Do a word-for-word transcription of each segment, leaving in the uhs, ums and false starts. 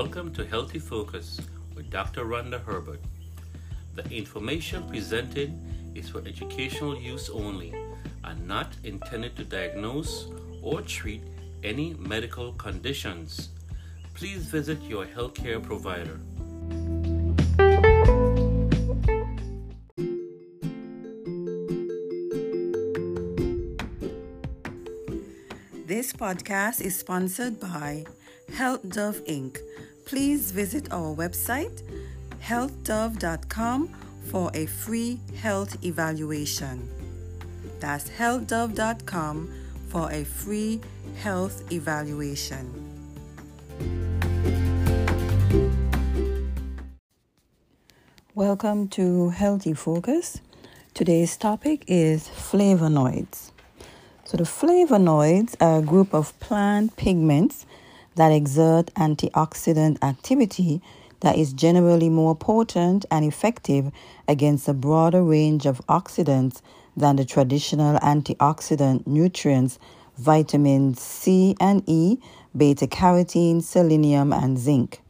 Welcome to Healthy Focus with Doctor Rhonda Herbert. The information presented is for educational use only and not intended to diagnose or treat any medical conditions. Please visit your healthcare provider. This podcast is sponsored by Health Dove Incorporated. Please visit our website health dove dot com for a free health evaluation. That's health dove dot com for a free health evaluation. Welcome to Healthy Focus. Today's topic is flavonoids. So the flavonoids are a group of plant pigments that exert antioxidant activity that is generally more potent and effective against a broader range of oxidants than the traditional antioxidant nutrients, vitamins C and E, beta-carotene, selenium, and zinc.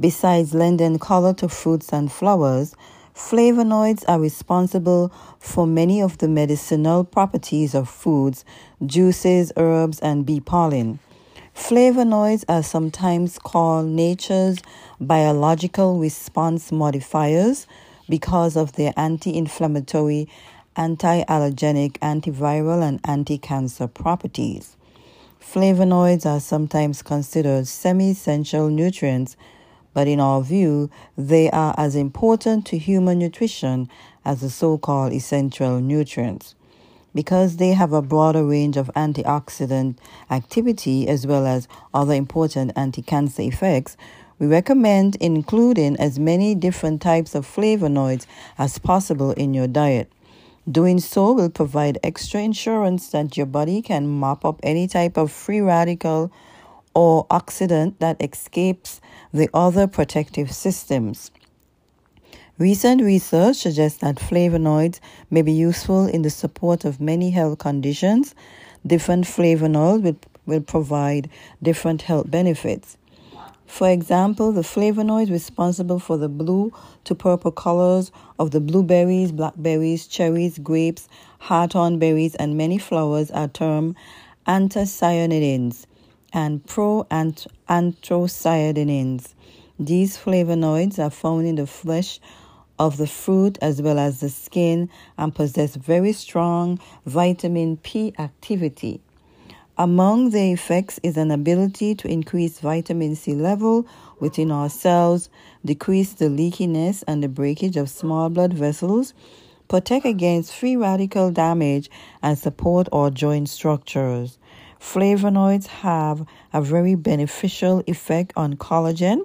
Besides lending color to fruits and flowers, flavonoids are responsible for many of the medicinal properties of foods, juices, herbs, and bee pollen. Flavonoids are sometimes called nature's biological response modifiers because of their anti-inflammatory, anti-allergenic, antiviral, and anti-cancer properties. Flavonoids are sometimes considered semi-essential nutrients, but in our view, they are as important to human nutrition as the so-called essential nutrients. Because they have a broader range of antioxidant activity as well as other important anti-cancer effects, we recommend including as many different types of flavonoids as possible in your diet. Doing so will provide extra insurance that your body can mop up any type of free radical or oxidant that escapes the other protective systems. Recent research suggests that flavonoids may be useful in the support of many health conditions. Different flavonoids will, will provide different health benefits. For example, the flavonoids responsible for the blue to purple colors of the blueberries, blackberries, cherries, grapes, hawthorn berries, and many flowers are termed anthocyanidins and pro-anthocyanidins. These flavonoids are found in the flesh of the fruit as well as the skin and possess very strong vitamin P activity. Among the effects is an ability to increase vitamin C level within our cells, decrease the leakiness and the breakage of small blood vessels, protect against free radical damage, and support our joint structures. Flavonoids have a very beneficial effect on collagen,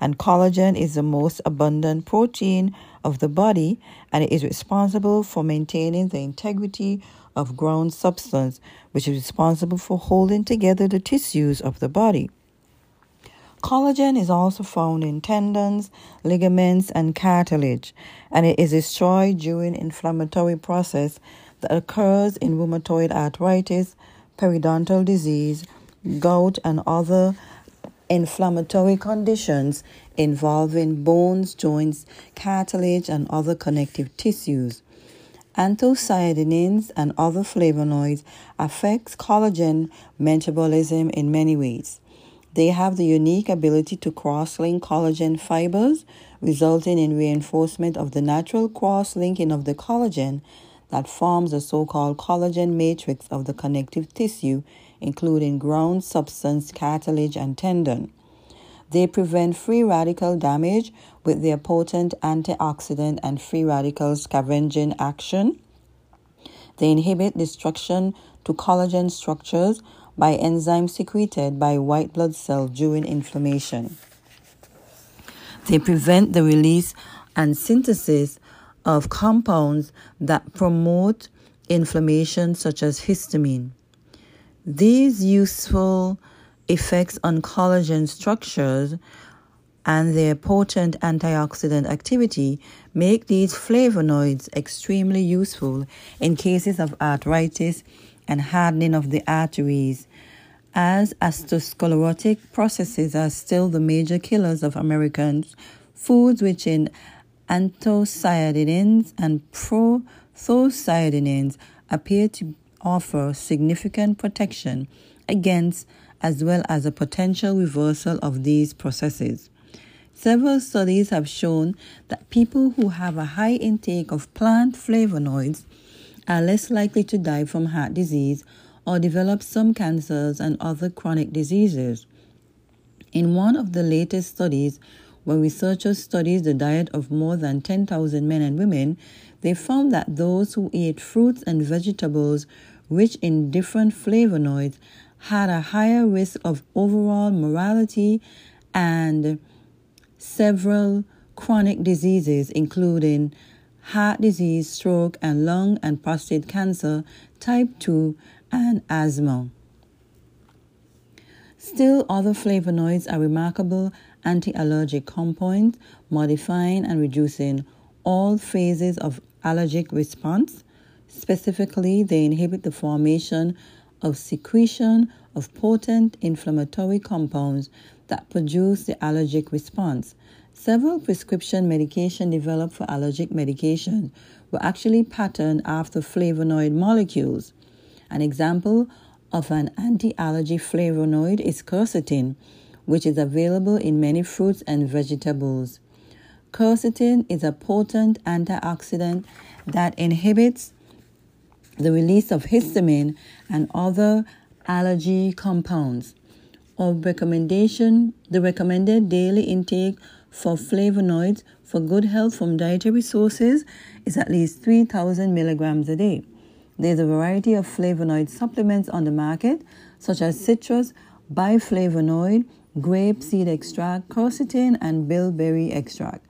and collagen is the most abundant protein of the body, and it is responsible for maintaining the integrity of ground substance, which is responsible for holding together the tissues of the body. Collagen is also found in tendons, ligaments, and cartilage, and it is destroyed during inflammatory process that occurs in rheumatoid arthritis, periodontal disease, gout, and other inflammatory conditions involving bones, joints, cartilage, and other connective tissues. Anthocyanidins and other flavonoids affect collagen metabolism in many ways. They have the unique ability to cross-link collagen fibers, resulting in reinforcement of the natural cross-linking of the collagen that forms the so-called collagen matrix of the connective tissue, including ground substance, cartilage, and tendon. They prevent free radical damage with their potent antioxidant and free radical scavenging action. They inhibit destruction to collagen structures by enzymes secreted by white blood cells during inflammation. They prevent the release and synthesis of compounds that promote inflammation, such as histamine. These useful effects on collagen structures and their potent antioxidant activity make these flavonoids extremely useful in cases of arthritis and hardening of the arteries, as atherosclerotic processes are still the major killers of Americans, foods rich in anthocyanidins and pro-anthocyanidins appear to offer significant protection against as well as a potential reversal of these processes. Several studies have shown that people who have a high intake of plant flavonoids are less likely to die from heart disease or develop some cancers and other chronic diseases. In one of the latest studies, when researchers studied the diet of more than ten thousand men and women, they found that those who ate fruits and vegetables rich in different flavonoids had a higher risk of overall mortality and several chronic diseases, including heart disease, stroke, and lung and prostate cancer, type two, and asthma. Still, other flavonoids are remarkable anti-allergic compounds, modifying and reducing all phases of allergic response. Specifically, they inhibit the formation of secretion of potent inflammatory compounds that produce the allergic response. Several prescription medications developed for allergic medication were actually patterned after flavonoid molecules. An example of an anti-allergy flavonoid is quercetin, which is available in many fruits and vegetables. Quercetin is a potent antioxidant that inhibits the release of histamine and other allergy compounds. Of recommendation, the recommended daily intake for flavonoids for good health from dietary sources is at least three thousand milligrams a day. There's a variety of flavonoid supplements on the market, such as citrus, biflavonoid, grape seed extract, quercetin, and bilberry extract.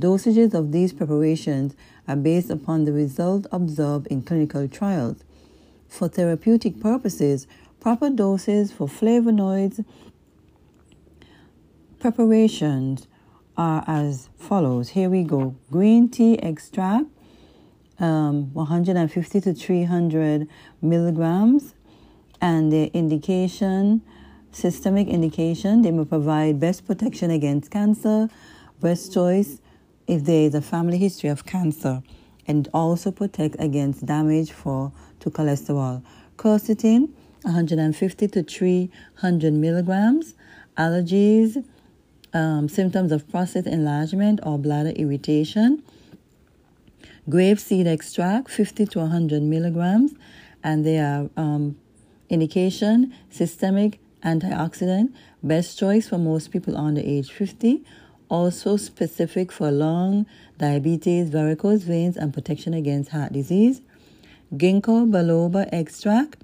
Dosages of these preparations are based upon the result observed in clinical trials. For therapeutic purposes, proper doses for flavonoids preparations are as follows. Here we go. Green tea extract, um, one hundred fifty to three hundred milligrams. And the indication, systemic indication, they may provide best protection against cancer, breast choice if there is a family history of cancer, and also protect against damage for, to cholesterol. Quercetin, one hundred fifty to three hundred milligrams. Allergies, um, symptoms of prostate enlargement or bladder irritation. Grape seed extract, fifty to one hundred milligrams. And they are um, indication, systemic antioxidant, best choice for most people under age fifty. Also specific for lung, diabetes, varicose veins, and protection against heart disease. Ginkgo biloba extract,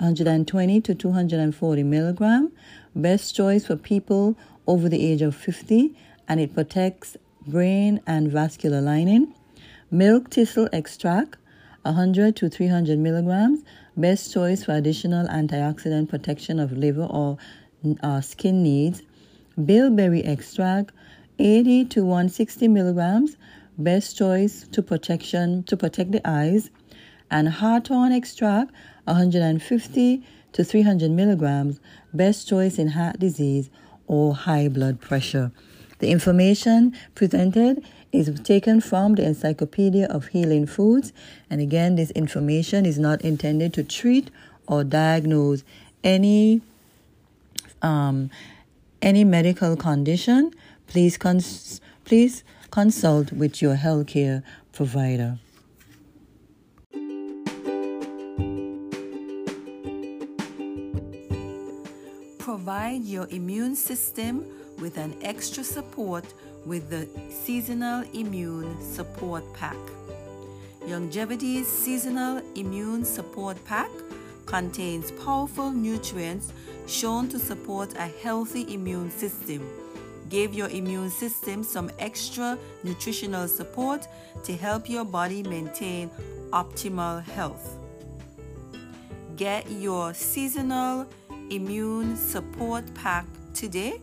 one hundred twenty to two hundred forty milligram, best choice for people over the age of fifty, and it protects brain and vascular lining. Milk thistle extract, one hundred to three hundred milligrams, best choice for additional antioxidant protection of liver or uh, skin needs. Bilberry extract, eighty to one hundred sixty milligrams, best choice to protection to protect the eyes. And hawthorn extract, one hundred fifty to three hundred milligrams, best choice in heart disease or high blood pressure. The information presented is taken from the Encyclopedia of Healing Foods, and again, this information is not intended to treat or diagnose any um, any medical condition. Please cons- please consult with your healthcare provider. Provide your immune system with an extra support with the Seasonal Immune Support Pack. Younggevity's Seasonal Immune Support Pack contains powerful nutrients shown to support a healthy immune system. Give your immune system some extra nutritional support to help your body maintain optimal health. Get your Seasonal Immune Support Pack today.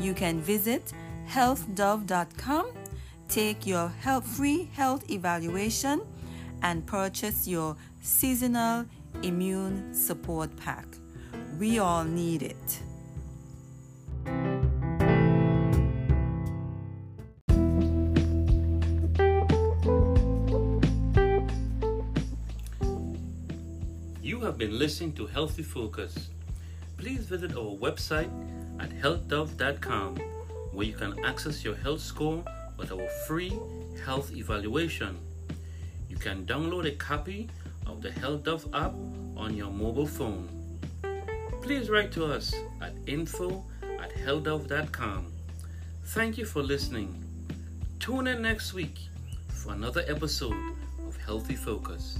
You can visit health dove dot com, take your health free health evaluation, and purchase your Seasonal Immune Support Pack. We all need it. You have been listening to Healthy Focus. Please visit our website at health dove dot com, where you can access your health score with our free health evaluation. You can download a copy of the Health Dove app on your mobile phone. Please write to us at info at health dove dot com. Thank you for listening. Tune in next week for another episode of Healthy Focus.